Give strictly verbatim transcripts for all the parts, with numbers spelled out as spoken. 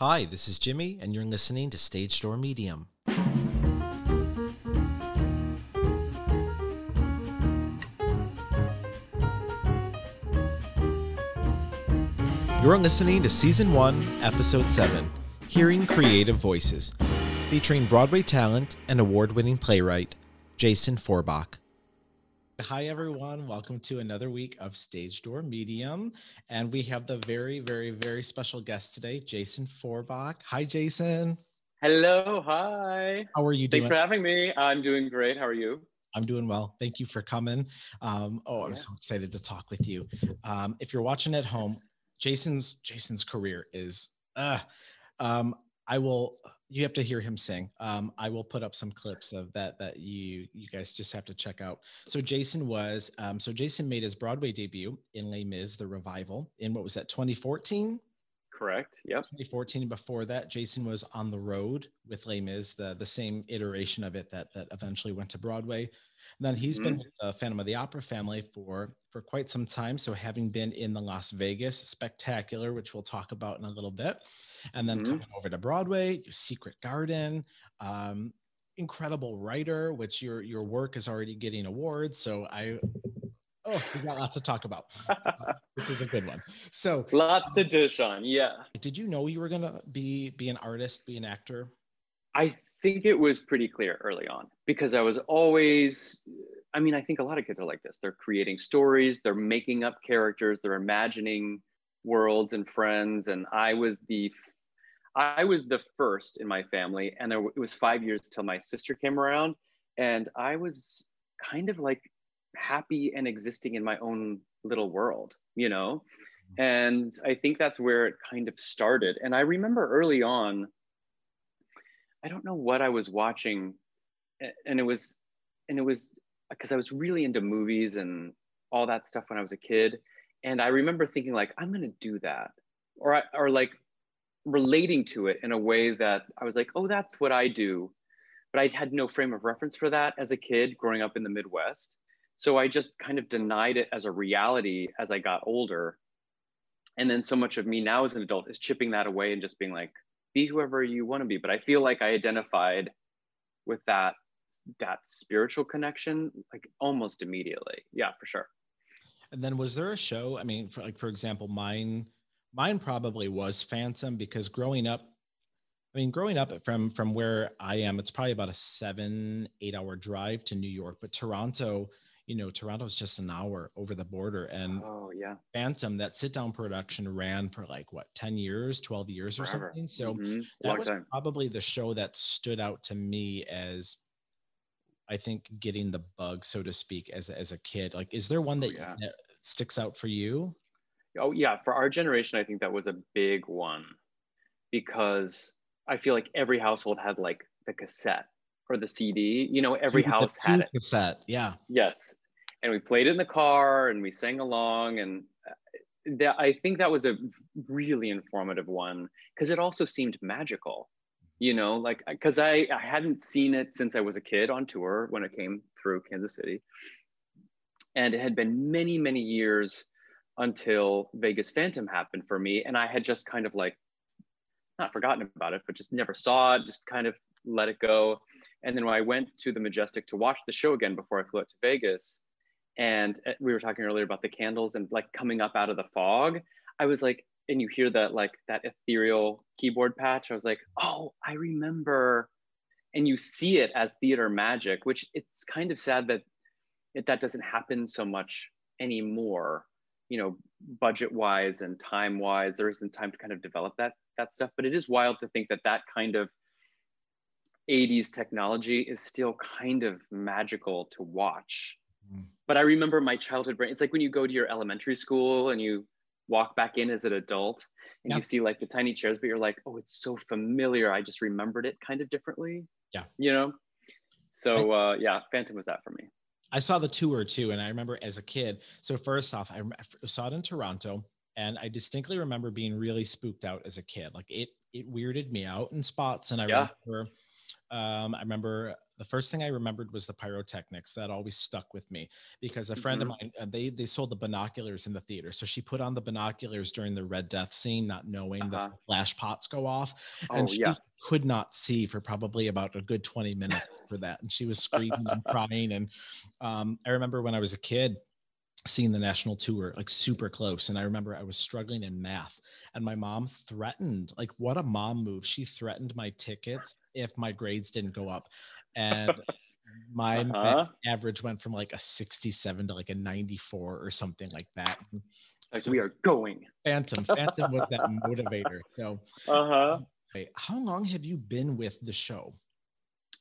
Hi, this is Jimmy, and you're listening to Stage Door Medium. You're listening to Season one, Episode seven, Hearing Creative Voices, featuring Broadway talent and award-winning playwright, Jason Forbach. Hi, everyone. Welcome to another week of Stage Door Medium. And we have the very, very, very special guest today, Jason Forbach. Hi, Jason. Hello. Hi. How are you doing? Thanks for having me. I'm doing great. How are you? I'm doing well. Thank you for coming. Um, oh, I'm yeah. so excited to talk with you. Um, if you're watching at home, Jason's Jason's career is, uh, um, I will... You have to hear him sing. Um, I will put up some clips of that that you you guys just have to check out. So Jason was, um, so Jason made his Broadway debut in Les Mis, the revival, in what was that, twenty fourteen? Correct, yep. twenty fourteen, before that, Jason was on the road with Les Mis, the, the same iteration of it that that eventually went to Broadway. And then he's mm-hmm. been with the Phantom of the Opera family for, for quite some time. So having been in the Las Vegas Spectacular, which we'll talk about in a little bit, and then mm-hmm. coming over to Broadway, Secret Garden, um, incredible writer, which your your work is already getting awards. So I... Oh, we got lots to talk about. Uh, this is a good one. So lots um, to dish on. Yeah. Did you know you were gonna be be an artist, be an actor? I think it was pretty clear early on because I was always. I mean, I think a lot of kids are like this. They're creating stories. They're making up characters. They're imagining worlds and friends. And I was the, I was the first in my family, and there, it was five years till my sister came around, and I was kind of like happy and existing in my own little world, you know? And I think that's where it kind of started. And I remember early on, I don't know what I was watching. And it was, and it was because I was really into movies and all that stuff when I was a kid. And I remember thinking like, I'm going to do that. Or, I, or like relating to it in a way that I was like, oh, that's what I do. But I had no frame of reference for that as a kid growing up in the Midwest. So I just kind of denied it as a reality as I got older. And then so much of me now as an adult is chipping that away and just being like, be whoever you want to be. But I feel like I identified with that, that spiritual connection, like almost immediately. Yeah, for sure. And then was there a show? I mean, for, like, for example, mine, mine probably was Phantom because growing up, I mean, growing up from, from where I am, it's probably about a seven, eight hour drive to New York, but Toronto, you know, Toronto's just an hour over the border. And oh, yeah. Phantom, that sit-down production ran for like, what, ten years, twelve years or forever. Something? So mm-hmm. that Long was time. Probably the show that stood out to me as, I think, getting the bug, so to speak, as, as a kid. Like, is there one that, oh, yeah. that sticks out for you? Oh, yeah. For our generation, I think that was a big one because I feel like every household had like the cassette. Or the C D, you know, every house had it. Cassette, yeah. Yes, and we played it in the car, and we sang along, and that, I think that was a really informative one because it also seemed magical, you know, like because I, I hadn't seen it since I was a kid on tour when it came through Kansas City, and it had been many many years until Vegas Phantom happened for me, and I had just kind of like not forgotten about it, but just never saw it, just kind of let it go. And then when I went to the Majestic to watch the show again before I flew out to Vegas, and we were talking earlier about the candles and like coming up out of the fog, I was like, and you hear that like that ethereal keyboard patch, I was like, oh, I remember. And you see it as theater magic, which it's kind of sad that it, that doesn't happen so much anymore, you know, budget-wise and time-wise, there isn't time to kind of develop that that stuff. But it is wild to think that that kind of eighties technology is still kind of magical to watch. Mm. But I remember my childhood brain, it's like when you go to your elementary school and you walk back in as an adult and yep. you see like the tiny chairs, but you're like, oh, it's so familiar. I just remembered it kind of differently. Yeah. You know? So uh, yeah, Phantom was that for me. I saw the tour too. And I remember as a kid, so first off, I saw it in Toronto and I distinctly remember being really spooked out as a kid. Like it, it weirded me out in spots. And I yeah. remember Um, I remember the first thing I remembered was the pyrotechnics. That always stuck with me because a friend mm-hmm. of mine, uh, they they sold the binoculars in the theater. So she put on the binoculars during the Red Death scene, not knowing uh-huh. that the flash pots go off. Oh, and she yeah. could not see for probably about a good twenty minutes for that. And she was screaming and crying. And um, I remember when I was a kid, seeing the national tour like super close, and I remember I was struggling in math, and my mom threatened, like what a mom move, she threatened my tickets if my grades didn't go up, and my uh-huh. average went from like a sixty-seven to like a ninety-four or something like that. Like so, we are going Phantom Phantom with that motivator. So uh-huh how long have you been with the show?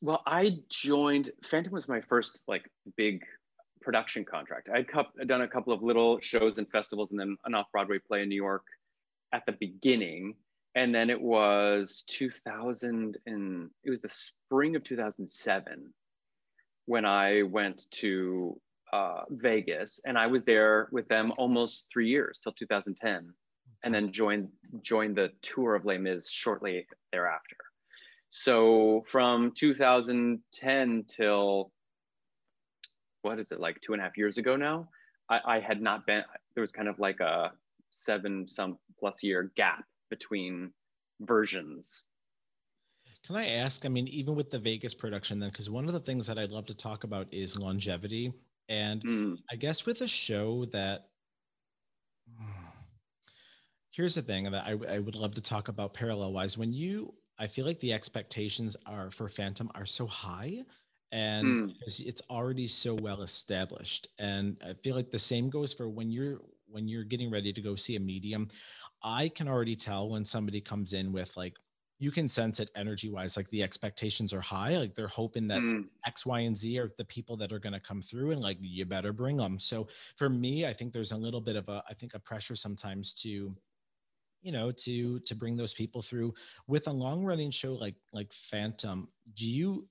Well, I joined Phantom was my first like big production contract. I'd done a couple of little shows and festivals and then an off-Broadway play in New York at the beginning. And then it was two thousand and it was the spring of two thousand seven when I went to uh, Vegas, and I was there with them almost three years till two thousand ten, and then joined, joined the tour of Les Mis shortly thereafter. So from two thousand ten till what is it, like two and a half years ago now, I, I had not been, there was kind of like a seven some plus year gap between versions. Can I ask, I mean, even with the Vegas production then, because one of the things that I'd love to talk about is longevity. And mm. I guess with a show that, here's the thing that I, I would love to talk about parallel-wise. When you, I feel like the expectations are for Phantom are so high, and mm. it's already so well established, and I feel like the same goes for when you're when you're getting ready to go see a medium. I can already tell when somebody comes in with like, you can sense it energy wise like the expectations are high, like they're hoping that mm. X, Y, and Z are the people that are going to come through, and like you better bring them. So for me, I think there's a little bit of a I think a pressure sometimes to you know, to to bring those people through. With a long running show like like Phantom, do you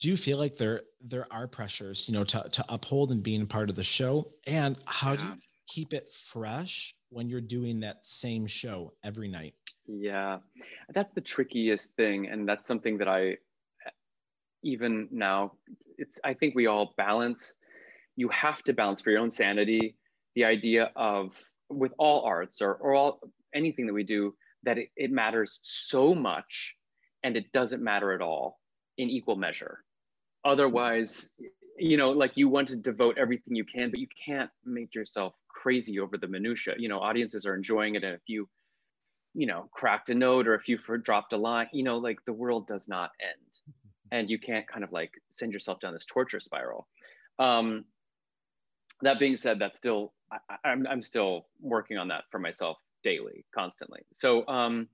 Do you feel like there there are pressures, you know, to, to uphold and being part of the show? And how yeah. do you keep it fresh when you're doing that same show every night? Yeah, that's the trickiest thing. And that's something that I, even now, it's I think we all balance. You have to balance for your own sanity, the idea of, with all arts or, or all anything that we do, that it, it matters so much and it doesn't matter at all in equal measure. Otherwise, you know, like you want to devote everything you can, but you can't make yourself crazy over the minutia. You know, audiences are enjoying it, and if you, you know, cracked a note or if you dropped a line, you know, like the world does not end, and you can't kind of like send yourself down this torture spiral. Um, that being said, that's still, I, I'm, I'm still working on that for myself daily, constantly. So, um,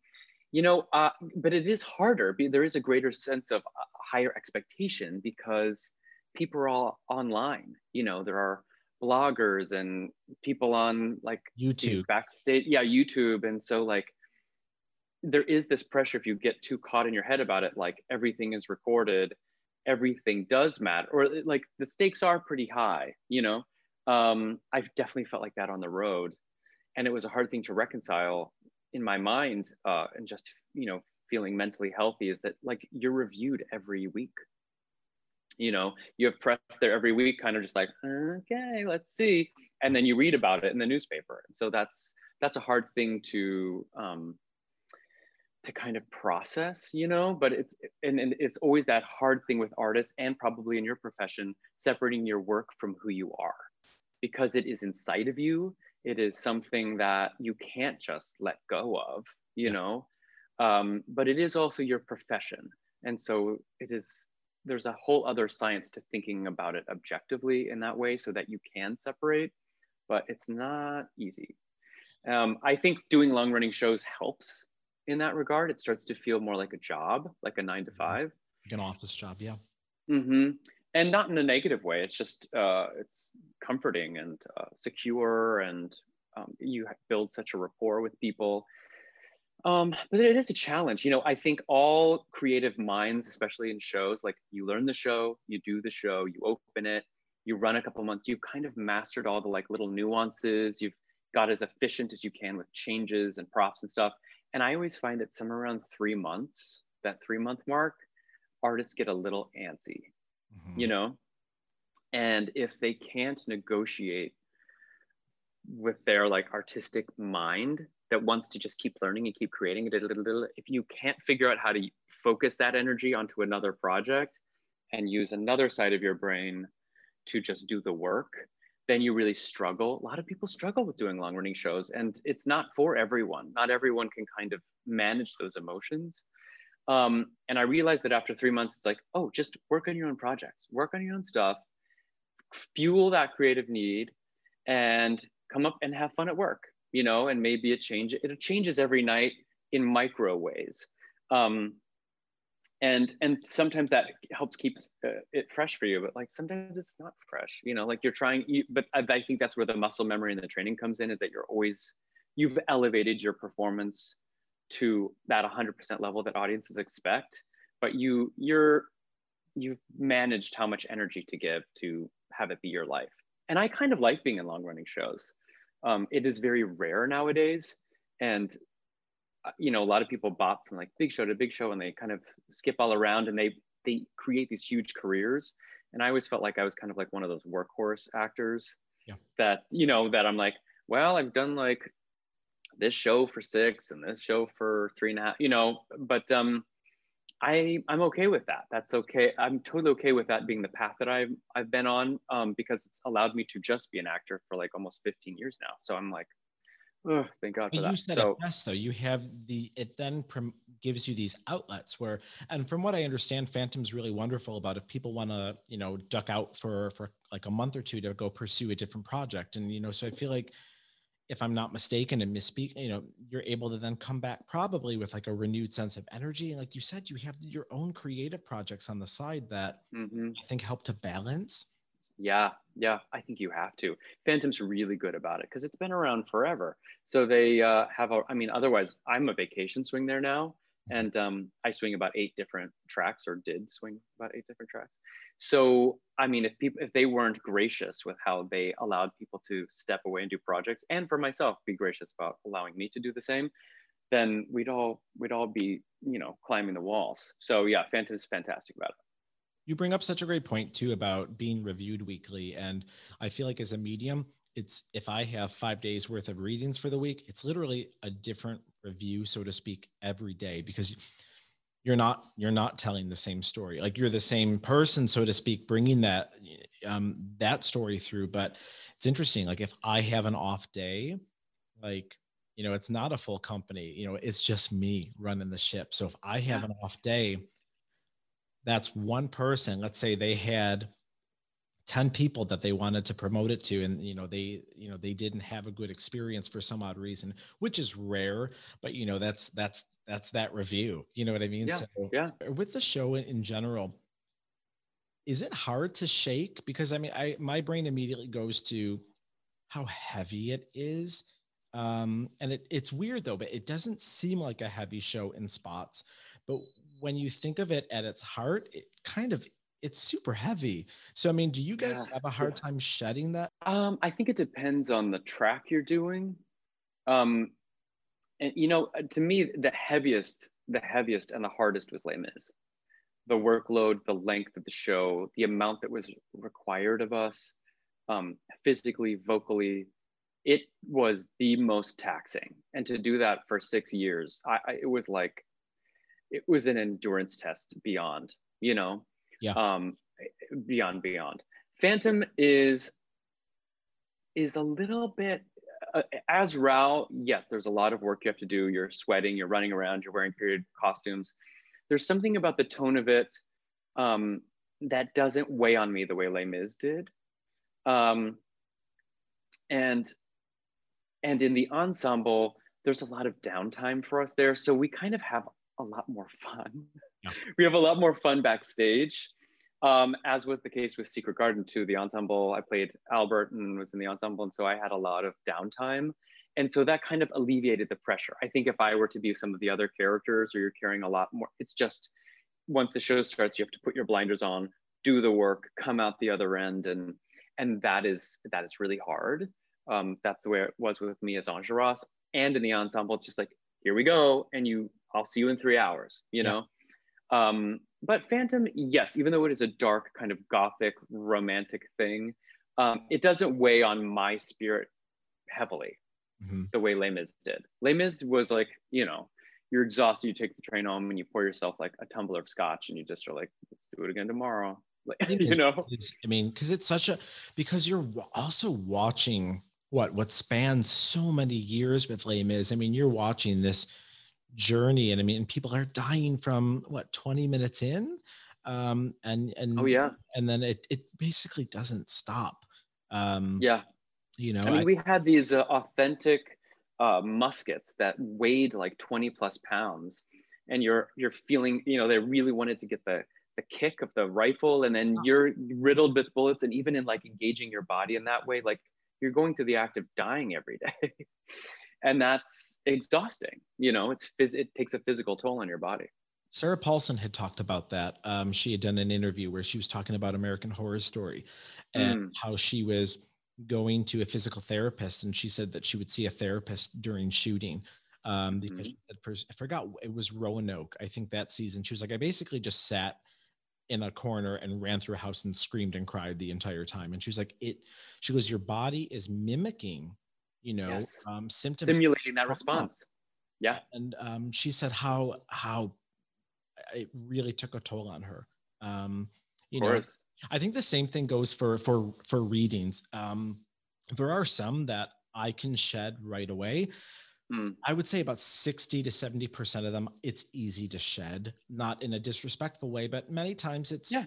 you know, uh, but it is harder. There is a greater sense of higher expectation because people are all online. You know, there are bloggers and people on like YouTube, backstage, yeah, YouTube. And so like, there is this pressure if you get too caught in your head about it, like everything is recorded, everything does matter, or like the stakes are pretty high, you know? Um, I've definitely felt like that on the road. And it was a hard thing to reconcile in my mind, uh, and just, you know, feeling mentally healthy, is that like you're reviewed every week. You know, you have press there every week, kind of just like, okay, let's see. And then you read about it in the newspaper. So that's, that's a hard thing to, um, to kind of process, you know, but it's, and, and it's always that hard thing with artists, and probably in your profession, separating your work from who you are, because it is inside of you. It is something that you can't just let go of, you know, um, but it is also your profession. And so it is, there's a whole other science to thinking about it objectively in that way so that you can separate, but it's not easy. Um, I think doing long running shows helps in that regard. It starts to feel more like a job, like a nine to five. Like an office job, yeah. Mm-hmm. And not in a negative way. It's just, uh, it's comforting and uh, secure, and um, you build such a rapport with people. Um, but it is a challenge. You know, I think all creative minds, especially in shows, like you learn the show, you do the show, you open it, you run a couple months, you've kind of mastered all the like little nuances. You've got as efficient as you can with changes and props and stuff. And I always find that somewhere around three months that three month mark, artists get a little antsy, mm-hmm. you know? And if they can't negotiate with their like artistic mind that wants to just keep learning and keep creating, if you can't figure out how to focus that energy onto another project and use another side of your brain to just do the work, then you really struggle. A lot of people struggle with doing long running shows, and it's not for everyone. Not everyone can kind of manage those emotions. Um, and I realized that after three months, it's like, oh, just work on your own projects, work on your own stuff, fuel that creative need, and come up and have fun at work, you know, and maybe it changes. It changes every night in micro ways. Um, And and sometimes that helps keep uh, it fresh for you, but like sometimes it's not fresh, you know, like you're trying, you, but I, I think that's where the muscle memory and the training comes in, is that you're always, you've elevated your performance to that one hundred percent level that audiences expect, but you, you're, you've managed how much energy to give to have it be your life. And I kind of like being in long running shows. Um, it is very rare nowadays. And you know, a lot of people bop from like big show to big show, and they kind of skip all around, and they they create these huge careers. And I always felt like I was kind of like one of those workhorse actors, yeah. that, you know, that I'm like, well, I've done like this show for six and this show for three and a half, you know, but um, I, I'm okay with that. That's okay. I'm totally okay with that being the path that I've, I've been on, um, because it's allowed me to just be an actor for like almost fifteen years now. So I'm like, oh, thank God for that. You said it best, though. You have the, it then prom gives you these outlets where, and from what I understand, Phantom's really wonderful about if people want to, you know, duck out for, for like a month or two to go pursue a different project. And, you know, so I feel like if I'm not mistaken and misspeak, you know, you're able to then come back probably with like a renewed sense of energy. And like you said, you have your own creative projects on the side that mm-hmm. I think help to balance. Yeah, yeah, I think you have to. Phantom's really good about it because it's been around forever. So they uh, have, a, I mean, otherwise I'm a vacation swing there now. And um, I swing about eight different tracks, or did swing about eight different tracks. So, I mean, if people, if they weren't gracious with how they allowed people to step away and do projects, and for myself, be gracious about allowing me to do the same, then we'd all, we'd all be, you know, climbing the walls. So yeah, Phantom's fantastic about it. You bring up such a great point too about being reviewed weekly. And I feel like as a medium, it's, if I have five days worth of readings for the week, it's literally a different review, so to speak, every day, because you're not, you're not telling the same story. Like, you're the same person, so to speak, bringing that, um, that story through. But it's interesting. Like, if I have an off day, like, you know, it's not a full company, you know, it's just me running the ship. So if I have an off day, that's one person. Let's say they had ten people that they wanted to promote it to, and you know they you know they didn't have a good experience for some odd reason, which is rare, but you know that's that's that's that review, you know what I mean? Yeah, so yeah. With the show in general, is it hard to shake? Because I mean, I my brain immediately goes to how heavy it is, um and it, it's weird though, but it doesn't seem like a heavy show in spots. But when you think of it at its heart, it kind of, it's super heavy. So, I mean, do you guys yeah. have a hard time shedding that? Um, I think it depends on the track you're doing. Um, and, you know, to me, the heaviest, the heaviest and the hardest was Les Mis. The workload, the length of the show, the amount that was required of us, um, physically, vocally, it was the most taxing. And to do that for six years, I, I, it was like, it was an endurance test beyond, you know, yeah. um, beyond, beyond. Phantom is, is a little bit, uh, as Rao, yes, there's a lot of work you have to do. You're sweating, you're running around, you're wearing period costumes. There's something about the tone of it um, that doesn't weigh on me the way Les Mis did. Um, and, and in the ensemble, there's a lot of downtime for us there. So we kind of have a lot more fun. Yeah. We have a lot more fun backstage, um, as was the case with Secret Garden too. The ensemble, I played Albert and was in the ensemble, and so I had a lot of downtime. And so that kind of alleviated the pressure. I think if I were to be some of the other characters, or you're carrying a lot more, it's just, once the show starts, you have to put your blinders on, do the work, come out the other end, and and that is, that is really hard. Um, that's the way it was with me as Enjolras, and in the ensemble, it's just like, here we go, and you, I'll see you in three hours, you know? Um, but Phantom, yes, even though it is a dark kind of gothic romantic thing, um, it doesn't weigh on my spirit heavily mm-hmm. the way Les Mis did. Les Mis was like, you know, you're exhausted, you take the train home and you pour yourself like a tumbler of scotch and you just are like, let's do it again tomorrow. Like, you know? I mean, because it's such a, because you're also watching what, what spans so many years with Les Mis. I mean, you're watching this journey and I mean, people are dying from what, twenty minutes in? Um, and, and, oh, yeah. And then it, it basically doesn't stop. Um, yeah. You know, I mean, I, we had these uh, authentic uh, muskets that weighed like twenty plus pounds and you're, you're feeling, you know, they really wanted to get the, the kick of the rifle and then you're riddled with bullets, and even in like engaging your body in that way, like you're going through the act of dying every day. And that's exhausting. You know, it's phys it takes a physical toll on your body. Sarah Paulson had talked about that. Um, she had done an interview where she was talking about American Horror Story and mm. how she was going to a physical therapist, and she said that she would see a therapist during shooting. Um, because mm-hmm. I forgot, it was Roanoke, I think that season. She was like, I basically just sat in a corner and ran through a house and screamed and cried the entire time. And she was like, it, she goes, your body is mimicking, you know, yes. um, symptoms. Simulating that response. Yeah. And um, she said how, how it really took a toll on her. Um, you know, I think the same thing goes for, for, for readings. Um, there are some that I can shed right away. Mm. I would say about sixty to seventy percent of them, it's easy to shed, not in a disrespectful way, but many times it's, yeah.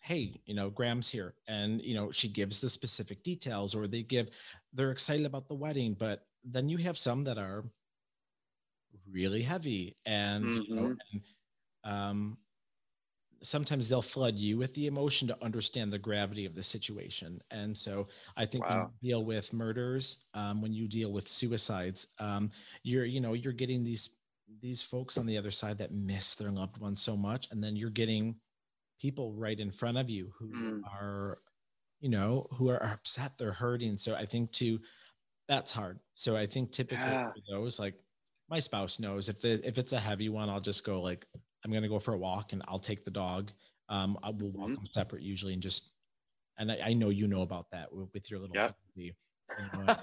hey, you know, Graham's here and, you know, she gives the specific details, or they give, they're excited about the wedding, but then you have some that are really heavy and, mm-hmm. you know, and um, sometimes they'll flood you with the emotion to understand the gravity of the situation. And so I think wow. when you deal with murders, um, when you deal with suicides, um, you're, you know, you're getting these, these folks on the other side that miss their loved ones so much. And then you're getting people right in front of you who mm. are, you know, who are upset, they're hurting. So I think too, that's hard. So I think typically yeah. for those, like my spouse knows if the, if it's a heavy one, I'll just go like, I'm going to go for a walk and I'll take the dog. Um, I will walk mm-hmm. them separate usually and just, and I, I know, you know about that with, with your little, yep. you know,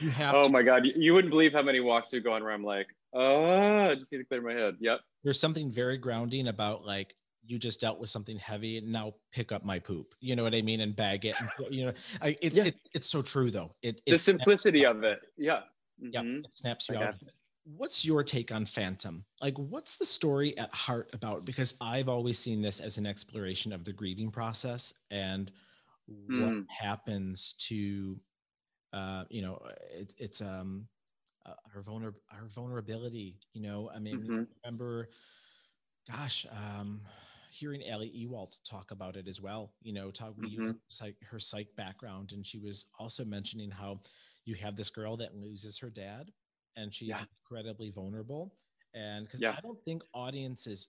you have oh to, my God. You wouldn't believe how many walks you go on where I'm like, oh, I just need to clear my head. Yep. There's something very grounding about like, you just dealt with something heavy and now pick up my poop. You know what I mean? And bag it. And, you know, I, it's, yeah. it, it's so true though. It, it the simplicity of it. Yeah. Mm-hmm. Yeah. It snaps you I out of it. What's your take on Phantom? Like, what's the story at heart about? Because I've always seen this as an exploration of the grieving process and mm. what happens to, uh, you know, it, it's um, uh, our, vulner our vulnerability, you know? I mean, mm-hmm. I remember, gosh, um, hearing Allie Ewald talk about it as well, you know, talk mm-hmm. psych, her psych background. And she was also mentioning how you have this girl that loses her dad. And she's yeah. incredibly vulnerable. And because yeah. I don't think audiences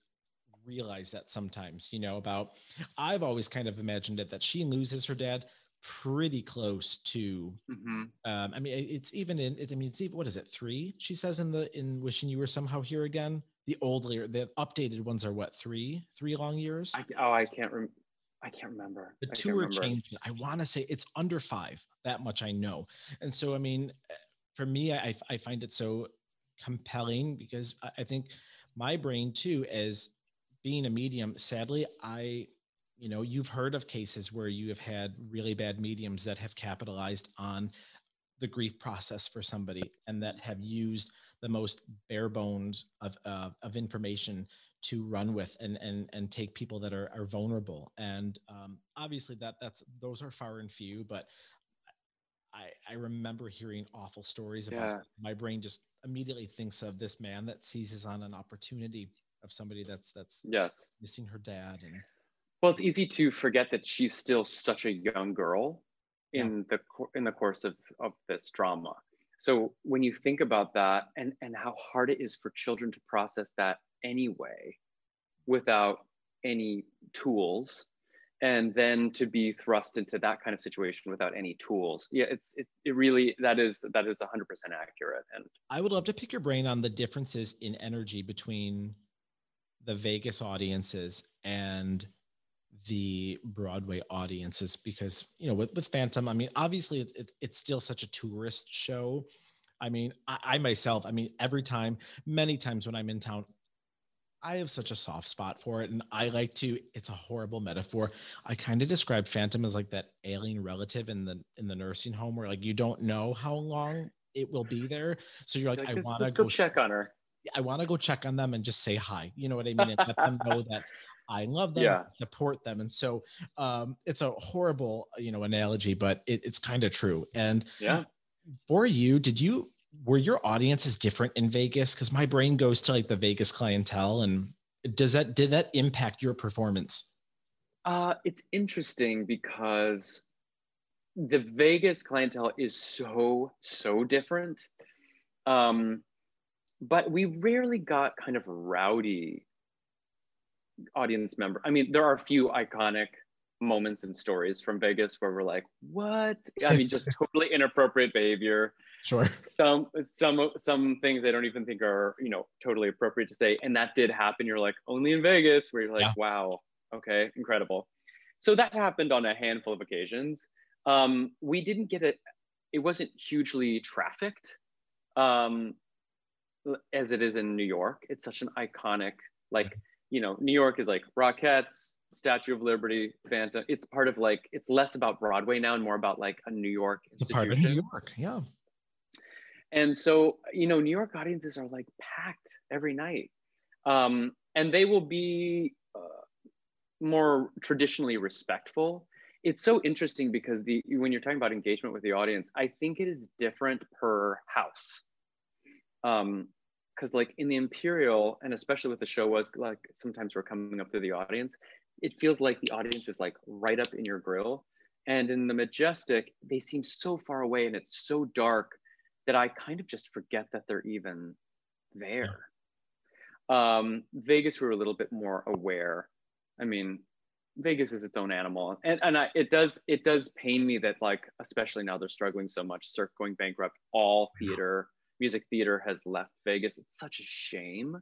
realize that sometimes, you know, about, I've always kind of imagined it that she loses her dad pretty close to, mm-hmm. um, I mean, it's even in, it, I mean, it's even, what is it? Three, she says in the, in Wishing You Were Somehow Here Again, the old, the updated ones are what? Three, three long years. I, oh, I can't remember. I can't remember. The two are changing. I want to say it's under five, that much I know. And so, I mean, for me, I, I find it so compelling because I think my brain too, as being a medium, sadly, I, you know, you've heard of cases where you have had really bad mediums that have capitalized on the grief process for somebody and that have used the most bare bones of, uh, of information to run with and, and, and take people that are, are vulnerable. And um, obviously that that's, those are far and few, but I, I remember hearing awful stories about yeah. it. My brain just immediately thinks of this man that seizes on an opportunity of somebody that's that's yes. missing her dad. And well, it's easy to forget that she's still such a young girl in yeah. the in the course of, of this drama. So when you think about that and, and how hard it is for children to process that anyway, without any tools, and then to be thrust into that kind of situation without any tools. Yeah, it's it, it really, that is that is one hundred percent accurate. And I would love to pick your brain on the differences in energy between the Vegas audiences and the Broadway audiences, because, you know, with, with Phantom, I mean, obviously it, it, it's still such a tourist show. I mean, I, I myself, I mean, every time, many times when I'm in town, I have such a soft spot for it. And I like to, it's a horrible metaphor. I kind of describe Phantom as like that alien relative in the, in the nursing home where like, you don't know how long it will be there. So you're like, like I want to go check on her. I want to go check on them and just say hi. You know what I mean? And let them know that I love them, yeah. support them. And so um, it's a horrible, you know, analogy, but it, it's kind of true. And yeah. for you, did you, were your audiences different in Vegas? Because my brain goes to like the Vegas clientele, and does that, did that impact your performance? Uh, it's interesting because the Vegas clientele is so, so different. Um, but we rarely got kind of rowdy audience member. I mean, there are a few iconic moments and stories from Vegas where we're like, what? I mean, just totally inappropriate behavior. Sure. Some some some things I don't even think are, you know, totally appropriate to say. And that did happen. You're like, only in Vegas, where you're like, yeah. wow, okay, incredible. So that happened on a handful of occasions. Um, we didn't get it, it wasn't hugely trafficked um, as it is in New York. It's such an iconic, like, you know, New York is like Rockettes, Statue of Liberty, Phantom. It's part of like, it's less about Broadway now and more about like a New York institution. It's a part of New York, yeah. And so, you know, New York audiences are like packed every night. Um, and they will be uh, more traditionally respectful. It's so interesting because the when you're talking about engagement with the audience, I think it is different per house. Um, because like in the Imperial, and especially with the show was like, sometimes we're coming up through the audience, it feels like the audience is like right up in your grill. And in the Majestic, they seem so far away and it's so dark that I kind of just forget that they're even there. Um, Vegas, we were a little bit more aware. I mean, Vegas is its own animal. And, and I, it does it does pain me that like, especially now they're struggling so much, Cirque going bankrupt, all theater, music theater has left Vegas. It's such a shame.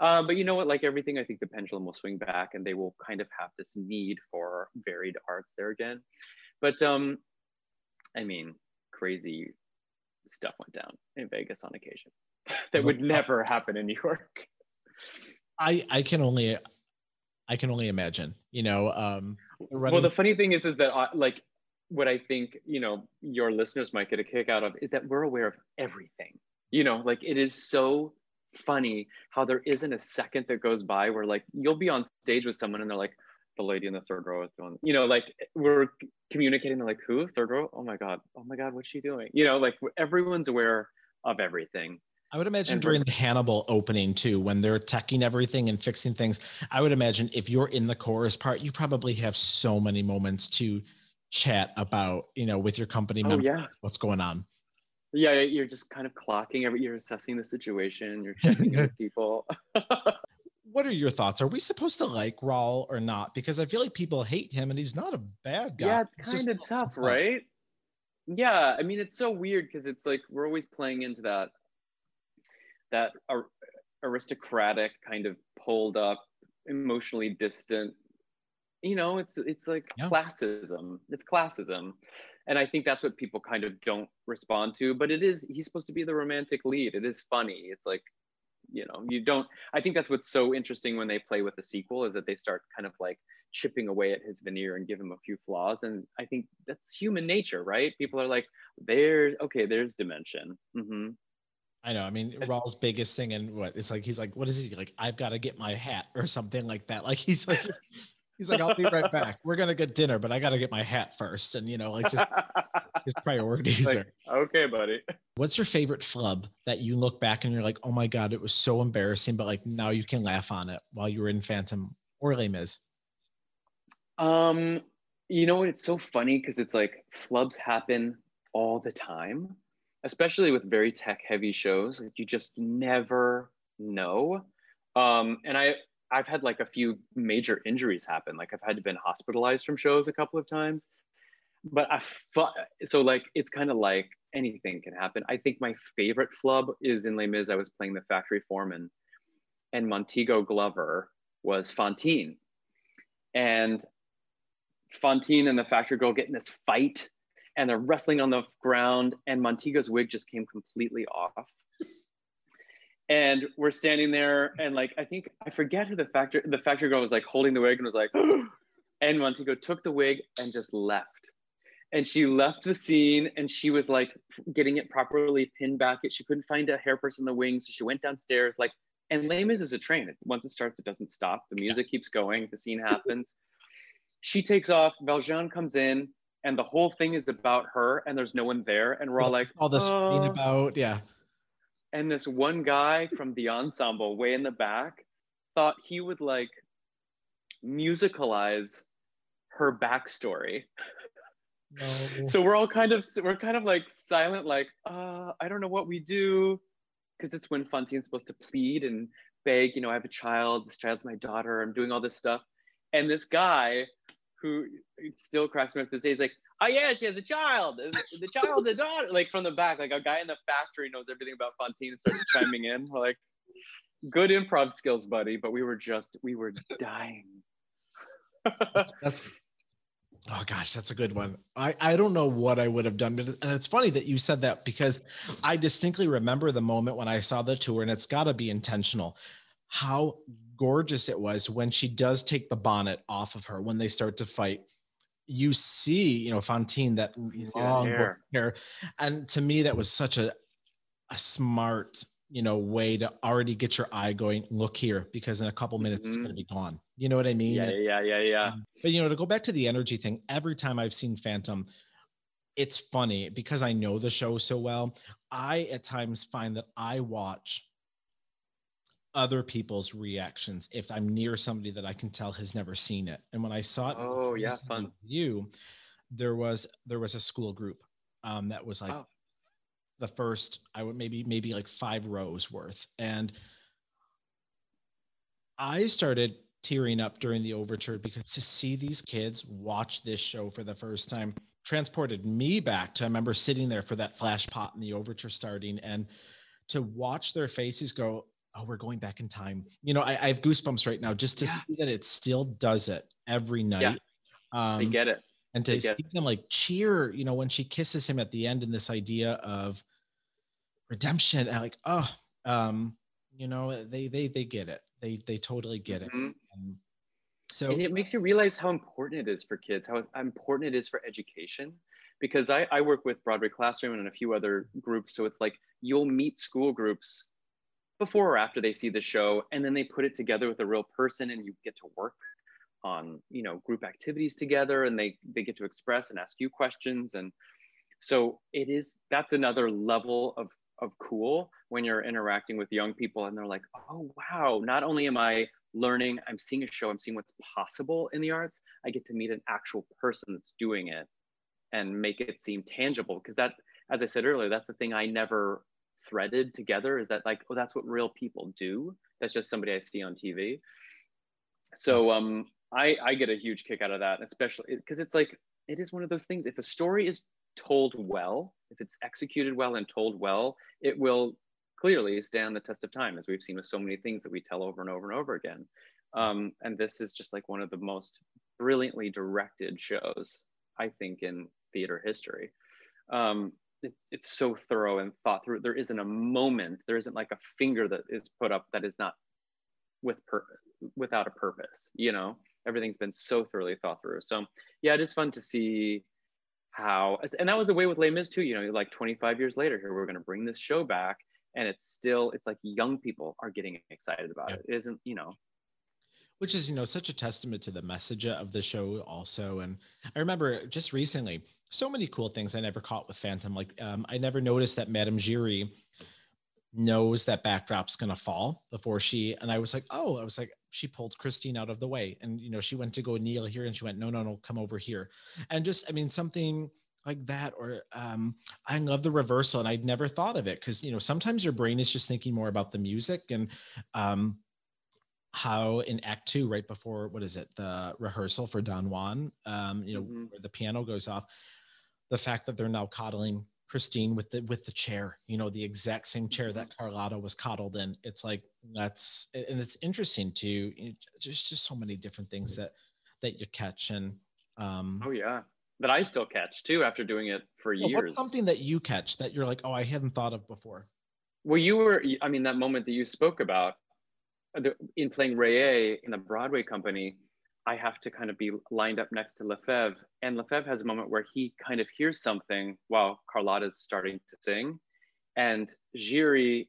Uh, but you know what, like everything, I think the pendulum will swing back and they will kind of have this need for varied arts there again. But um, I mean, crazy stuff went down in Vegas on occasion that would never happen in New York. I I can only I can only imagine, you know. Um, running- well, the funny thing is, is that uh, like what I think, you know, your listeners might get a kick out of is that we're aware of everything. You know, like it is so funny how there isn't a second that goes by where like you'll be on stage with someone and they're like, the lady in the third row is doing, you know, like we're communicating, they're like, who? Third row? Oh my God. Oh my God, what's she doing? You know, like everyone's aware of everything. I would imagine and during the Hannibal opening too, when they're teching everything and fixing things, I would imagine if you're in the chorus part, you probably have so many moments to chat about, you know, with your company member, oh, yeah. what's going on. Yeah, you're just kind of clocking every, you're assessing the situation, you're checking with people. What are your thoughts? Are we supposed to like Raul or not? Because I feel like people hate him and he's not a bad guy. Yeah, it's kind of tough, right? Yeah, I mean, it's so weird because it's like we're always playing into that that ar- aristocratic kind of pulled up, emotionally distant, you know, it's it's like yeah. classism. It's classism. And I think that's what people kind of don't respond to, but it is, he's supposed to be the romantic lead. It is funny. It's like, you know, you don't, I think that's what's so interesting when they play with the sequel is that they start kind of like chipping away at his veneer and give him a few flaws. And I think that's human nature, right? People are like, there's, okay, there's dimension. Mm-hmm. I know. I mean, Raul's biggest thing and what it's like, he's like, what is he like? I've got to get my hat or something like that. Like, he's like, he's like, I'll be right back. We're going to get dinner, but I got to get my hat first. And, you know, like just his priorities like, are. Okay, buddy. What's your favorite flub that you look back and you're like, oh my God, it was so embarrassing, but like now you can laugh on it while you were in Phantom or Les Mis? Um, you know, it's so funny because it's like flubs happen all the time, especially with very tech heavy shows. Like you just never know. Um, and I, I've had like a few major injuries happen. Like I've had to been hospitalized from shows a couple of times, but I, fu- so like, it's kind of like anything can happen. I think my favorite flub is in Les Mis. I was playing the factory foreman and Montego Glover was Fantine. And Fantine and the factory girl get in this fight and they're wrestling on the ground, and Montego's wig just came completely off. And we're standing there, and like, I think, I forget who the factory, the factory girl was like holding the wig and was like, and Montego took the wig and just left. And she left the scene, and she was like getting it properly pinned back. She couldn't find a hair person in the wing, so she went downstairs. Like, and Les Mis is a train. Once it starts, it doesn't stop. The music keeps going. The scene happens. She takes off. Valjean comes in, and the whole thing is about her, and there's no one there. And we're all like, all this oh. being about, yeah. And this one guy from the ensemble way in the back thought he would like musicalize her backstory. No. So we're all kind of, we're kind of like silent, like, uh, I don't know what we do. Because it's when Fantine's supposed to plead and beg, you know, I have a child, this child's my daughter, I'm doing all this stuff. And this guy, who still cracks me up this day, is like, oh yeah, she has a child, the child's a daughter. Like from the back, like a guy in the factory knows everything about Fantine and starts chiming in. We're like, good improv skills, buddy. But we were just, we were dying. that's, that's Oh gosh, that's a good one. I, I don't know what I would have done. But, and it's funny that you said that, because I distinctly remember the moment when I saw the tour, and it's got to be intentional, how gorgeous it was when she does take the bonnet off of her, when they start to fight. You see, you know, Fantine, that long hair. hair. And to me, that was such a, a smart, you know, way to already get your eye going, look here, because in a couple minutes, mm-hmm. it's going to be gone. You know what I mean? Yeah, yeah, yeah, yeah. But, you know, to go back to the energy thing, every time I've seen Phantom, it's funny because I know the show so well. I, at times, find that I watch other people's reactions if I'm near somebody that I can tell has never seen it. And when I saw it, oh, yeah, fun. You, there was there was a school group um, that was like oh. the first, I would maybe maybe like five rows worth. And I started tearing up during the overture, because to see these kids watch this show for the first time transported me back to, I remember sitting there for that flash pot and the overture starting, and to watch their faces go, oh, we're going back in time. You know, I, I have goosebumps right now just to yeah. see that it still does it every night. Yeah. Um, I get it. And to see them like cheer, you know, when she kisses him at the end, and this idea of redemption, and like, oh, um, you know, they, they, they get it. They they totally get it. Mm-hmm. And so and it makes you realize how important it is for kids, how important it is for education. Because I, I work with Broadway Classroom and a few other groups. So it's like, you'll meet school groups before or after they see the show, and then they put it together with a real person, and you get to work on, you know, group activities together, and they, they get to express and ask you questions. And so it is, that's another level of of cool when you're interacting with young people, and they're like, oh wow, not only am I learning, I'm seeing a show, I'm seeing what's possible in the arts, I get to meet an actual person that's doing it and make it seem tangible. Because that, as I said earlier, that's the thing I never threaded together, is that like, oh, that's what real people do, that's just somebody I see on T V. So um I, I get a huge kick out of that, especially because it's like, it is one of those things, if a story is told well, if it's executed well and told well, it will clearly stand the test of time, as we've seen with so many things that we tell over and over and over again. Um, and this is just like one of the most brilliantly directed shows, I think, in theater history. Um, it, it's so thorough and thought through. There isn't a moment, there isn't like a finger that is put up that is not with pur- without a purpose, you know? Everything's been so thoroughly thought through. So yeah, it is fun to see how, and that was the way with Les Mis too, you know, like twenty-five years later here, we're going to bring this show back, and it's still, it's like young people are getting excited about yeah. it. It isn't, you know. Which is, you know, such a testament to the message of the show also. And I remember just recently, so many cool things I never caught with Phantom. Like um, I never noticed that Madame Giry knows that backdrop's going to fall before she, and I was like, oh, I was like, she pulled Christine out of the way, and, you know, she went to go kneel here, and she went, no, no, no, come over here. And just, I mean, something like that. Or um, I love the reversal, and I'd never thought of it, because, you know, sometimes your brain is just thinking more about the music, and um, how in act two, right before, what is it? The rehearsal for Don Juan, um, you know, mm-hmm. where the piano goes off, the fact that they're now coddling Christine with the with the chair, you know, the exact same chair that Carlotta was coddled in. It's like, that's, and it's interesting to, you know, just just so many different things that that you catch. And um, oh yeah, that I still catch too after doing it for years. What's something that you catch that you're like, oh, I hadn't thought of before? Well, you were, I mean, that moment that you spoke about in playing Rayet in the Broadway company, I have to kind of be lined up next to Lefebvre. And Lefebvre has a moment where he kind of hears something while Carlotta's starting to sing. And Giry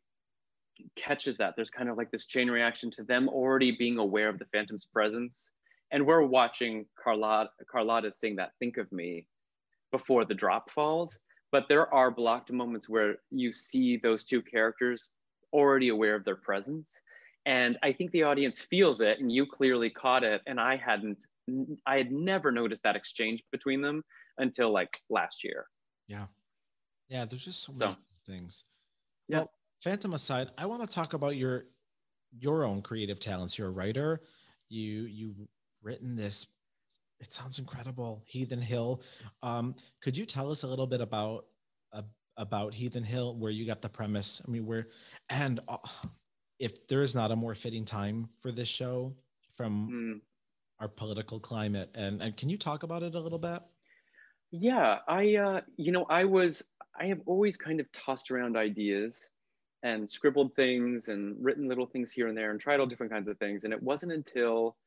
catches that. There's kind of like this chain reaction to them already being aware of the Phantom's presence. And we're watching Carlotta, Carlotta sing that Think of Me before the drop falls. But there are blocked moments where you see those two characters already aware of their presence. And I think the audience feels it, and you clearly caught it. And I hadn't, I had never noticed that exchange between them until like last year. Yeah. Yeah, there's just so, so many things. Yeah. Well, Phantom aside, I want to talk about your, your own creative talents. You're a writer. You, you've written this, it sounds incredible, Heathen Hill. Um, could you tell us a little bit about, uh, about Heathen Hill, where you got the premise? I mean, where, and... Uh, if there is not a more fitting time for this show from mm. our political climate. And, and can you talk about it a little bit? Yeah, I, uh, you know, I was, I have always kind of tossed around ideas and scribbled things and written little things here and there and tried all different kinds of things. And it wasn't until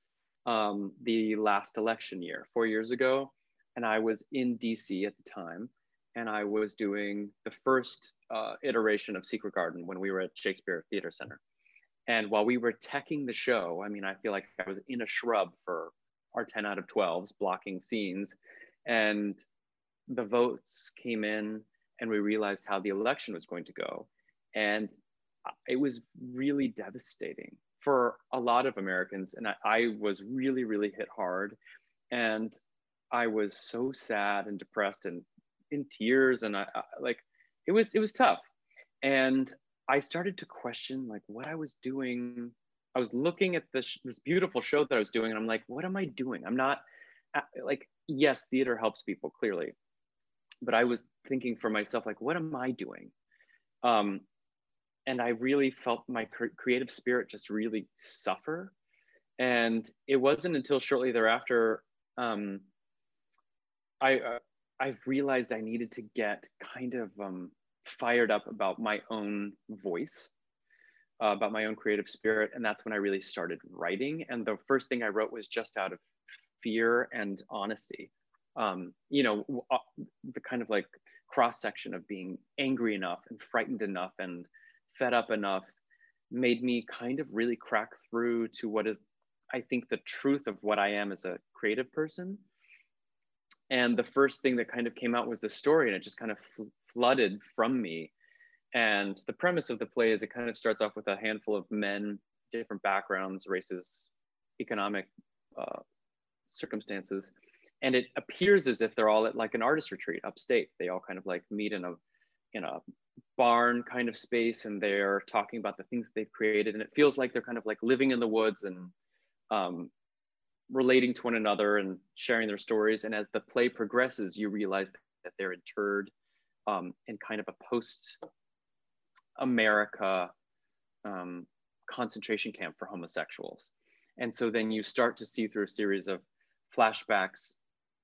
um, the last election year, four years ago. And I was in D C at the time. And I was doing the first uh, iteration of Secret Garden when we were at Shakespeare Theater Center. And while we were teching the show, I mean, I feel like I was in a shrub for our ten out of twelves, blocking scenes. And the votes came in and we realized how the election was going to go. And it was really devastating for a lot of Americans. And I, I was really, really hit hard. And I was so sad and depressed and in tears. And I, I like, it was, it was tough. And I started to question like what I was doing. I was looking at this, this beautiful show that I was doing and I'm like, what am I doing? I'm not like, yes, theater helps people clearly, but I was thinking for myself, like, what am I doing? Um, and I really felt my cre- creative spirit just really suffer. And it wasn't until shortly thereafter, um, I, uh, I've realized I needed to get kind of, um, fired up about my own voice, uh, about my own creative spirit. And that's when I really started writing. And the first thing I wrote was just out of fear and honesty. Um, you know, uh, the kind of like cross section of being angry enough and frightened enough and fed up enough made me kind of really crack through to what is, I think, the truth of what I am as a creative person. And the first thing that kind of came out was the story, and it just kind of fl- flooded from me. And the premise of the play is it kind of starts off with a handful of men, different backgrounds, races, economic uh, circumstances. And it appears as if they're all at like an artist retreat upstate. They all kind of like meet in a, in a barn kind of space, and they're talking about the things that they've created. And it feels like they're kind of like living in the woods and, um, relating to one another and sharing their stories. And as the play progresses, you realize that they're interred um, in kind of a post-America um, concentration camp for homosexuals. And so then you start to see through a series of flashbacks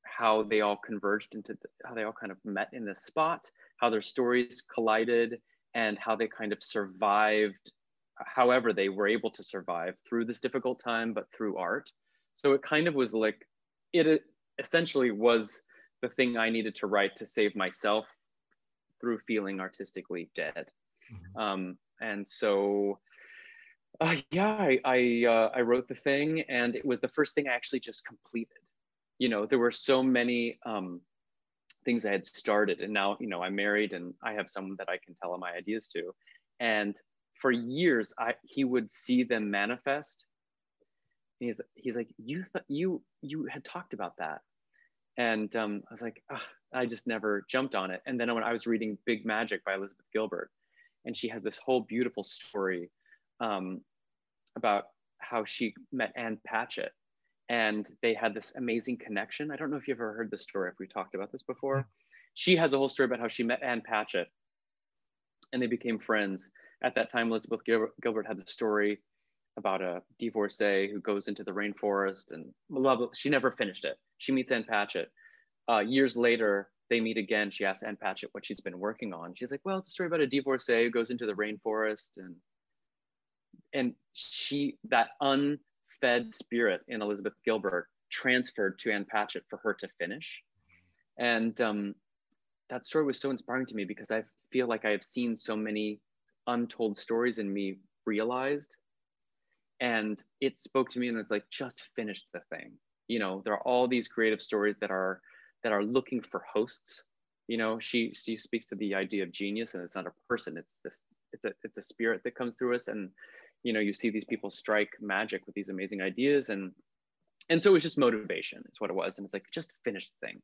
how they all converged into, the, how they all kind of met in this spot, how their stories collided, and how they kind of survived, however they were able to survive through this difficult time, but through art. So it kind of was like, it essentially was the thing I needed to write to save myself through feeling artistically dead. Mm-hmm. Um, and so, uh, yeah, I I, uh, I wrote the thing, and it was the first thing I actually just completed. You know, there were so many um, things I had started, and now, you know, I'm married and I have someone that I can tell my ideas to. And for years, I he would see them manifest. He's, he's like, you th- you you had talked about that. And um, I was like, oh, I just never jumped on it. And then when I was reading Big Magic by Elizabeth Gilbert, and she has this whole beautiful story um, about how she met Ann Patchett, and they had this amazing connection. I don't know if you've ever heard this story, if we talked about this before, She has a whole story about how she met Ann Patchett and they became friends. At that time, Elizabeth Gilbert had the story about a divorcee who goes into the rainforest and blah, blah. She never finished it. She meets Ann Patchett. Uh, years later, they meet again. She asks Ann Patchett what she's been working on. She's like, well, it's a story about a divorcee who goes into the rainforest. And, and she, that unfed spirit in Elizabeth Gilbert transferred to Ann Patchett for her to finish. And um, that story was so inspiring to me because I feel like I have seen so many untold stories in me realized. And it spoke to me, and it's like, just finish the thing. You know, there are all these creative stories that are that are looking for hosts. You know, she she speaks to the idea of genius, and it's not a person, it's this, it's a it's a spirit that comes through us. And you know, you see these people strike magic with these amazing ideas, and and so it was just motivation, it's what it was. And it's like, just finish the thing.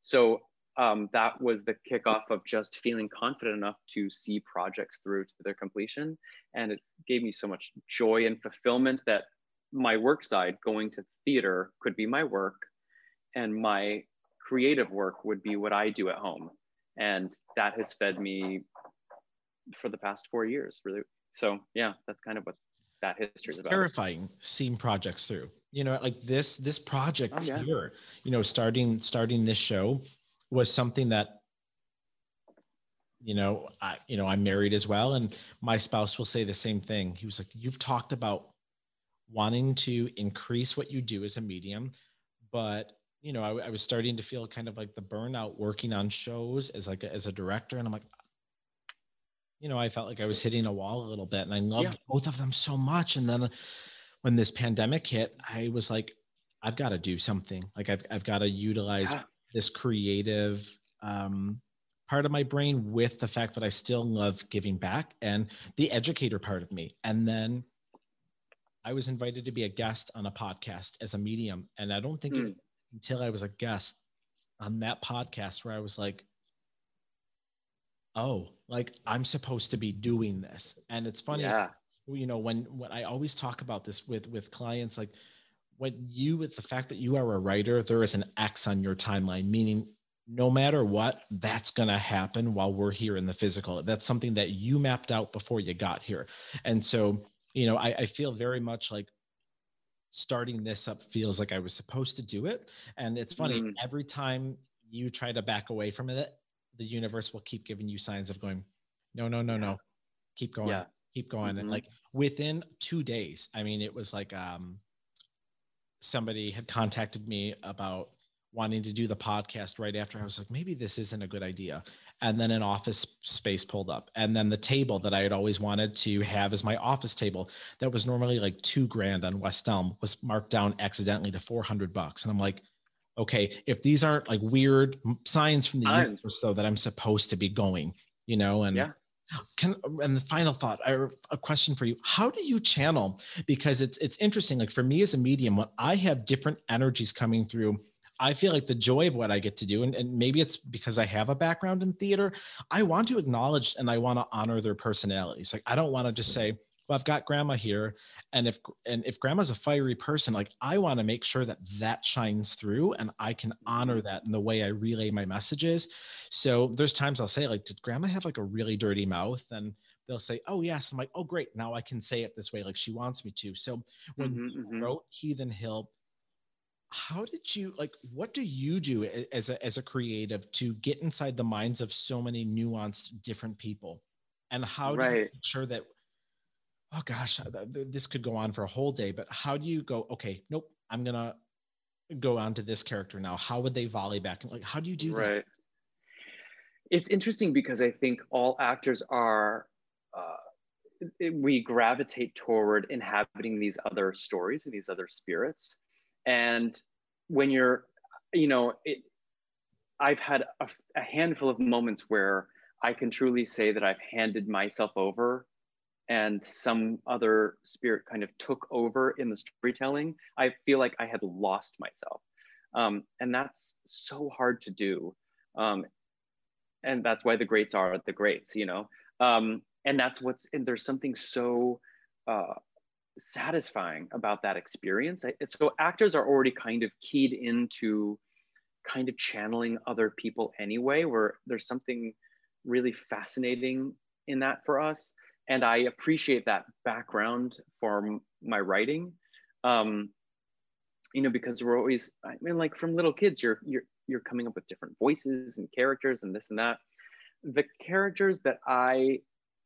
So um, that was the kickoff of just feeling confident enough to see projects through to their completion. And it gave me so much joy and fulfillment that my work side, going to theater, could be my work, and my creative work would be what I do at home. And that has fed me for the past four years, really. So yeah, that's kind of what that history is about. Terrifying seeing projects through, you know, like this, this project oh, yeah. here, you know, starting, starting this show was something that, you know, I, you know, I'm married as well. And my spouse will say the same thing. He was like, you've talked about wanting to increase what you do as a medium, but you know, I, I was starting to feel kind of like the burnout working on shows as like a, as a director. And I'm like, you know, I felt like I was hitting a wall a little bit, and I loved yeah. both of them so much. And then when this pandemic hit, I was like, I've got to do something. Like I've, I've got to utilize yeah. this creative um, part of my brain with the fact that I still love giving back and the educator part of me. And then I was invited to be a guest on a podcast as a medium. And I don't think mm. it, until I was a guest on that podcast where I was like, oh, like I'm supposed to be doing this. And it's funny, yeah. you know, when, when I always talk about this with, with clients, like when you, with the fact that you are a writer, there is an X on your timeline, meaning no matter what, that's going to happen while we're here in the physical. That's something that you mapped out before you got here. And so, you know, I, I feel very much like starting this up feels like I was supposed to do it. And it's funny, mm. every time you try to back away from it, the universe will keep giving you signs of going, no, no, no, yeah. no, keep going, yeah. keep going. Mm-hmm. And like within two days, I mean, it was like um, somebody had contacted me about wanting to do the podcast right after. I was like, maybe this isn't a good idea. And then an office space pulled up. And then the table that I had always wanted to have as my office table that was normally like two grand on West Elm was marked down accidentally to four hundred bucks. And I'm like, okay, if these aren't like weird signs from the I'm, universe though, that I'm supposed to be going, you know, and yeah. can, and the final thought, I, a question for you, how do you channel? Because it's, it's interesting. Like for me as a medium, when I have different energies coming through, I feel like the joy of what I get to do, and, and maybe it's because I have a background in theater, I want to acknowledge and I want to honor their personalities. Like, I don't want to just say, well, I've got grandma here. And if, and if grandma's a fiery person, like I want to make sure that that shines through and I can honor that in the way I relay my messages. So there's times I'll say like, did grandma have like a really dirty mouth? And they'll say, oh yes. I'm like, oh great. Now I can say it this way. Like she wants me to. So when mm-hmm, you mm-hmm. wrote Heathen Hill, how did you, like, what do you do as a, as a creative to get inside the minds of so many nuanced different people? And how do right. you make sure that, oh gosh, this could go on for a whole day, but how do you go, okay, nope, I'm going to go on to this character now. How would they volley back? And like, how do you do right. that? It's interesting because I think all actors are, uh, we gravitate toward inhabiting these other stories and these other spirits. And when you're, you know, it, I've had a, a handful of moments where I can truly say that I've handed myself over and some other spirit kind of took over in the storytelling. I feel like I had lost myself. Um, and that's so hard to do. Um, and that's why the greats are the greats, you know? Um, and that's what's, and there's something so, uh, satisfying about that experience. I, so actors are already kind of keyed into kind of channeling other people anyway, where there's something really fascinating in that for us. And I appreciate that background for my writing, um, you know, because we're always, I mean, like from little kids, you're, you're, you're coming up with different voices and characters and this and that. The characters that I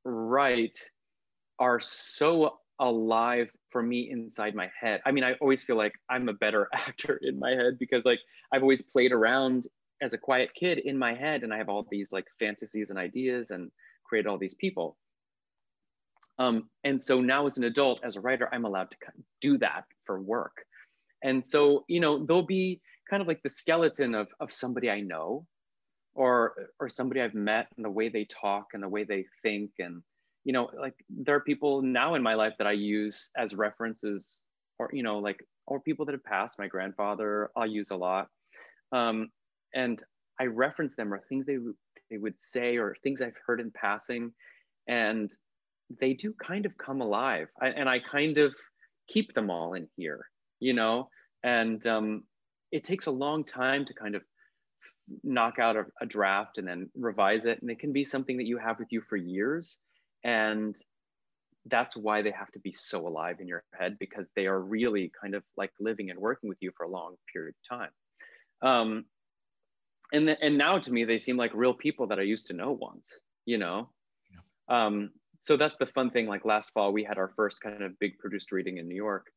write are so alive for me inside my head. I mean, I always feel like I'm a better actor in my head because like, I've always played around as a quiet kid in my head, and I have all these like fantasies and ideas and create all these people. Um, and so now as an adult, as a writer, I'm allowed to kind of do that for work. And so, you know, there'll be kind of like the skeleton of, of somebody I know or, or somebody I've met and the way they talk and the way they think. And, you know, like there are people now in my life that I use as references or, you know, like, or people that have passed, my grandfather, I'll use a lot. Um, and I reference them or things they, they would say or things I've heard in passing. And they do kind of come alive, I, and I kind of keep them all in here, you know? And um, it takes a long time to kind of knock out a, a draft and then revise it. And it can be something that you have with you for years. And that's why they have to be so alive in your head, because they are really kind of like living and working with you for a long period of time. Um, and, the, and now to me, they seem like real people that I used to know once, you know? Yeah. Um, So that's the fun thing. Like last fall, we had our first kind of big produced reading in New York,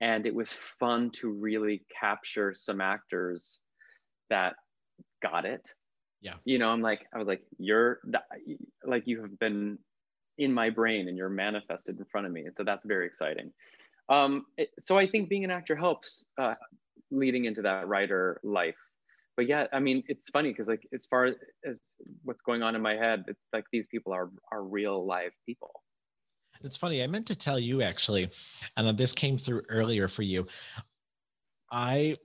and it was fun to really capture some actors that got it. Yeah. You know, I'm like, I was like, you're like, you have been in my brain and you're manifested in front of me. And so that's very exciting. Um, it, so I think being an actor helps uh, leading into that writer life. But yeah, I mean, it's funny because like, as far as what's going on in my head, it's like these people are, are real live people. It's funny. I meant to tell you actually, and this came through earlier for you. I,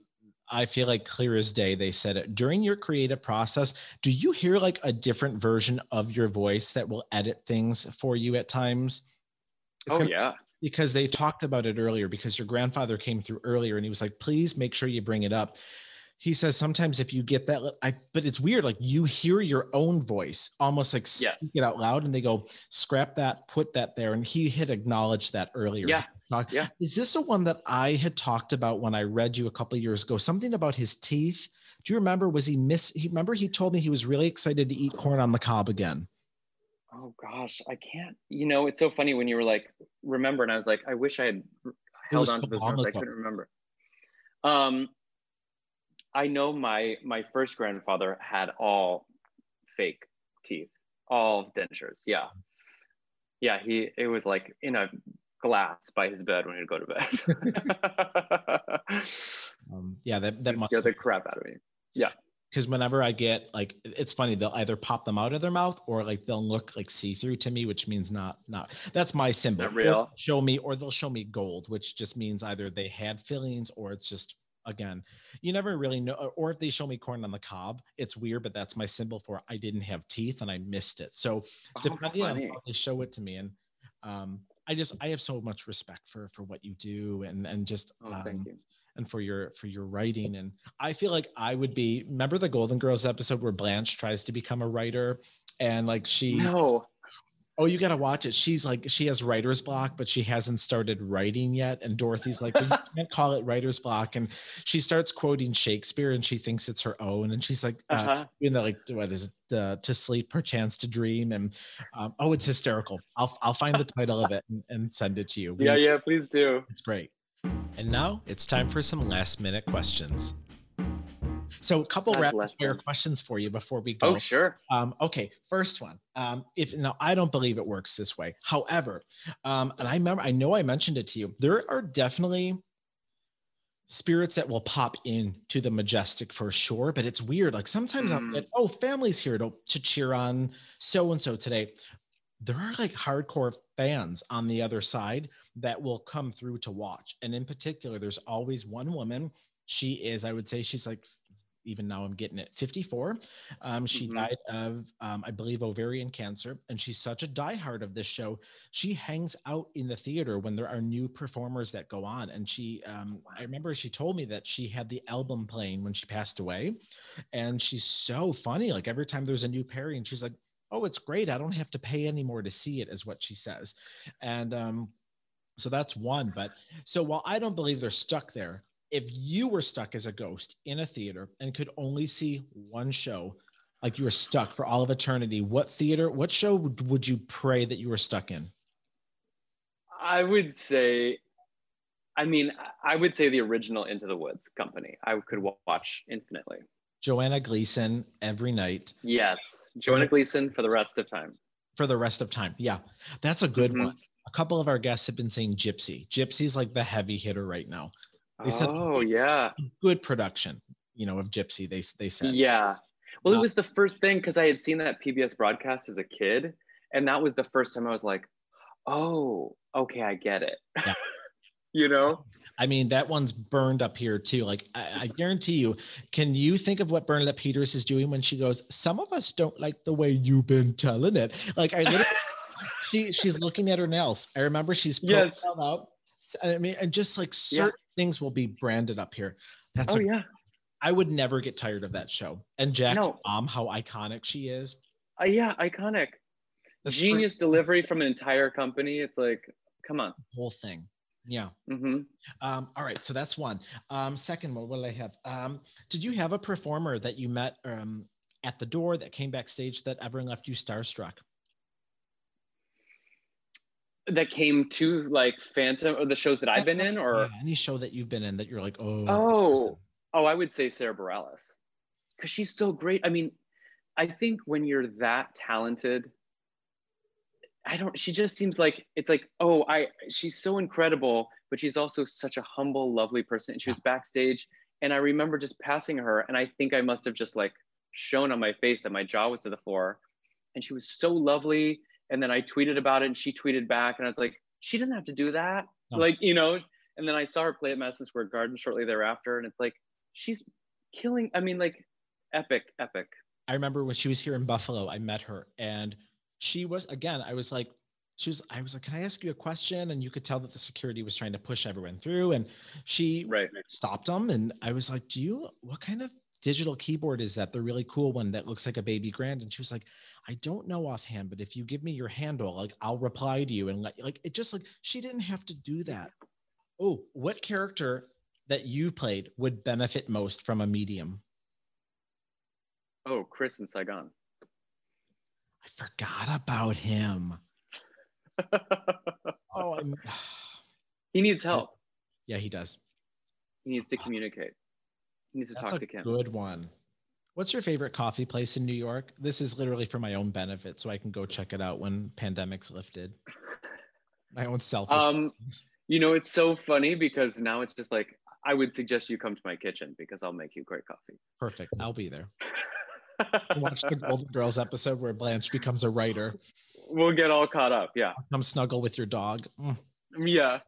I feel like clear as day, they said it. During your creative process, do you hear like a different version of your voice that will edit things for you at times? It's oh yeah. Because they talked about it earlier, because your grandfather came through earlier and he was like, please make sure you bring it up. He says sometimes if you get that, I, but it's weird, like you hear your own voice almost like yes. speak it out loud, and they go, scrap that, put that there. And he had acknowledged that earlier. Yeah. Yeah. Is this the one that I had talked about when I read you a couple of years ago, something about his teeth? Do you remember, was he miss, he, remember he told me he was really excited to eat corn on the cob again. Oh gosh, I can't, you know, it's so funny when you were like, remember, and I was like, I wish I had held on to this, I couldn't remember. Um, I know my my first grandfather had all fake teeth, all dentures. Yeah, yeah. He it was like in a glass by his bed when he'd go to bed. um, yeah, that that must scare the crap out of me. Yeah, because whenever I get like, it's funny, they'll either pop them out of their mouth or like they'll look like see through to me, which means not not. That's my symbol. Not real. They'll show me, or they'll show me gold, which just means either they had fillings or it's just. Again, you never really know, or if they show me corn on the cob, it's weird, but that's my symbol for I didn't have teeth and I missed it. So oh, depending funny. on how they show it to me, and um, I just I have so much respect for for what you do, and and just oh, um, thank you. and for your for your writing. And I feel like I would be. Remember the Golden Girls episode where Blanche tries to become a writer, and like she. No. Oh, you got to watch it. She's like, she has writer's block, but she hasn't started writing yet. And Dorothy's like, well, you can't call it writer's block. And she starts quoting Shakespeare and she thinks it's her own. And she's like, uh, uh-huh. you know, like, what is it? Uh, to sleep, perchance to dream. And um, oh, it's hysterical. I'll, I'll find the title of it and, and send it to you. We, yeah, yeah, please do. It's great. And now it's time for some last minute questions. So a couple rapid fire questions for you before we go. Oh, sure. Um, okay, first one. Um, if now I don't believe it works this way. However, um, and I remember, I know I mentioned it to you. There are definitely spirits that will pop in to the Majestic for sure, but it's weird. Like sometimes mm. I'm like, oh, family's here to, to cheer on so and so today. There are like hardcore fans on the other side that will come through to watch, and in particular, there's always one woman. She is, I would say, she's like. even now I'm getting it, fifty-four. Um, she mm-hmm. died of, um, I believe, ovarian cancer. And she's such a diehard of this show. She hangs out in the theater when there are new performers that go on. And she, um, I remember she told me that she had the album playing when she passed away. And she's so funny. Like every time there's a new pairing, she's like, oh, it's great. I don't have to pay anymore to see it, is what she says. And um, so that's one. But so while I don't believe they're stuck there, if you were stuck as a ghost in a theater and could only see one show, like you were stuck for all of eternity, what theater, what show would, would you pray that you were stuck in? I would say, I mean, I would say the original Into the Woods company. I could watch infinitely. Joanna Gleason every night. Yes, Joanna Gleason for the rest of time. For the rest of time, yeah. That's a good mm-hmm. one. A couple of our guests have been saying Gypsy. Gypsy's like the heavy hitter right now. They said, oh yeah, good production, you know, of Gypsy. They they said, yeah. Well, wow. It was the first thing because I had seen that P B S broadcast as a kid, and that was the first time I was like, oh, okay, I get it. Yeah. You know, I mean, that one's burned up here too. Like I, I guarantee you, can you think of what Bernadette Peters is doing when she goes, some of us don't like the way you've been telling it? Like I literally, she, she's looking at her nails. I remember she's yes. out. I mean, and just like certain. Yeah. Things will be branded up here. That's oh a, yeah. I would never get tired of that show. And Jack's no. mom, how iconic she is. Uh, yeah, iconic. The genius spring- delivery from an entire company. It's like, come on. Whole thing. Yeah. Mm-hmm. Um, all right. So that's one. Um, second one, what did I have? Um, did you have a performer that you met um, at the door that came backstage that everyone left you starstruck? That came to like Phantom or the shows that I've been in, or yeah, any show that you've been in that you're like, oh, oh, oh, I would say Sarah Bareilles, because she's so great. I mean, I think when you're that talented, I don't. She just seems like it's like, oh, I. She's so incredible, but she's also such a humble, lovely person. And she was backstage, and I remember just passing her, and I think I must have just like shown on my face that my jaw was to the floor, and she was so lovely. And then I tweeted about it and she tweeted back and I was like, she doesn't have to do that. No. Like, you know, and then I saw her play at Madison Square Garden shortly thereafter. And it's like, she's killing, I mean, like epic, epic. I remember when she was here in Buffalo, I met her and she was, again, I was like, she was, I was like, can I ask you a question? And you could tell that the security was trying to push everyone through and she right. stopped them. And I was like, do you, what kind of digital keyboard is that? The really cool one that looks like a baby grand. And she was like, I don't know offhand, but if you give me your handle, like I'll reply to you. And like, like it just like, she didn't have to do that. Oh, what character that you played would benefit most from a medium? Oh, Chris in Saigon. I forgot about him. oh, I'm... He needs help. Yeah, he does. He needs to communicate. Needs to That's talk a to Kim. Good one. What's your favorite coffee place in New York? This is literally for my own benefit, so I can go check it out when pandemic's lifted. My own selfish. Um, you know, it's so funny because now it's just like, I would suggest you come to my kitchen because I'll make you great coffee. Perfect. I'll be there. Watch the Golden Girls episode where Blanche becomes a writer. We'll get all caught up. Yeah. Come snuggle with your dog. Mm. Yeah.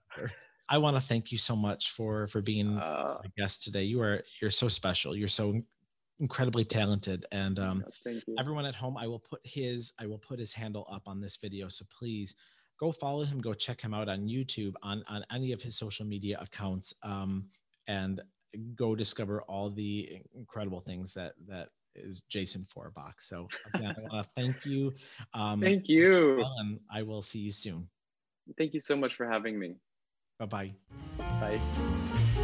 I want to thank you so much for for being uh, a guest today. You are you're so special. You're so incredibly talented, and um, everyone at home, I will put his I will put his handle up on this video. So please go follow him. Go check him out on YouTube, on on any of his social media accounts, um, and go discover all the incredible things that that is Jason Forbach. So again, I want to thank you. Um, thank you. And I will see you soon. Thank you so much for having me. Bye-bye. Bye.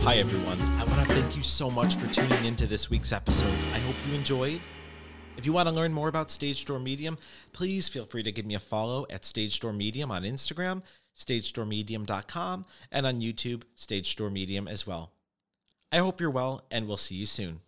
Hi, everyone. I want to thank you so much for tuning into this week's episode. I hope you enjoyed. If you want to learn more about Stage Door Medium, please feel free to give me a follow at Stage Door Medium on Instagram, stage door medium dot com, and on YouTube, Stage Door Medium as well. I hope you're well, and we'll see you soon.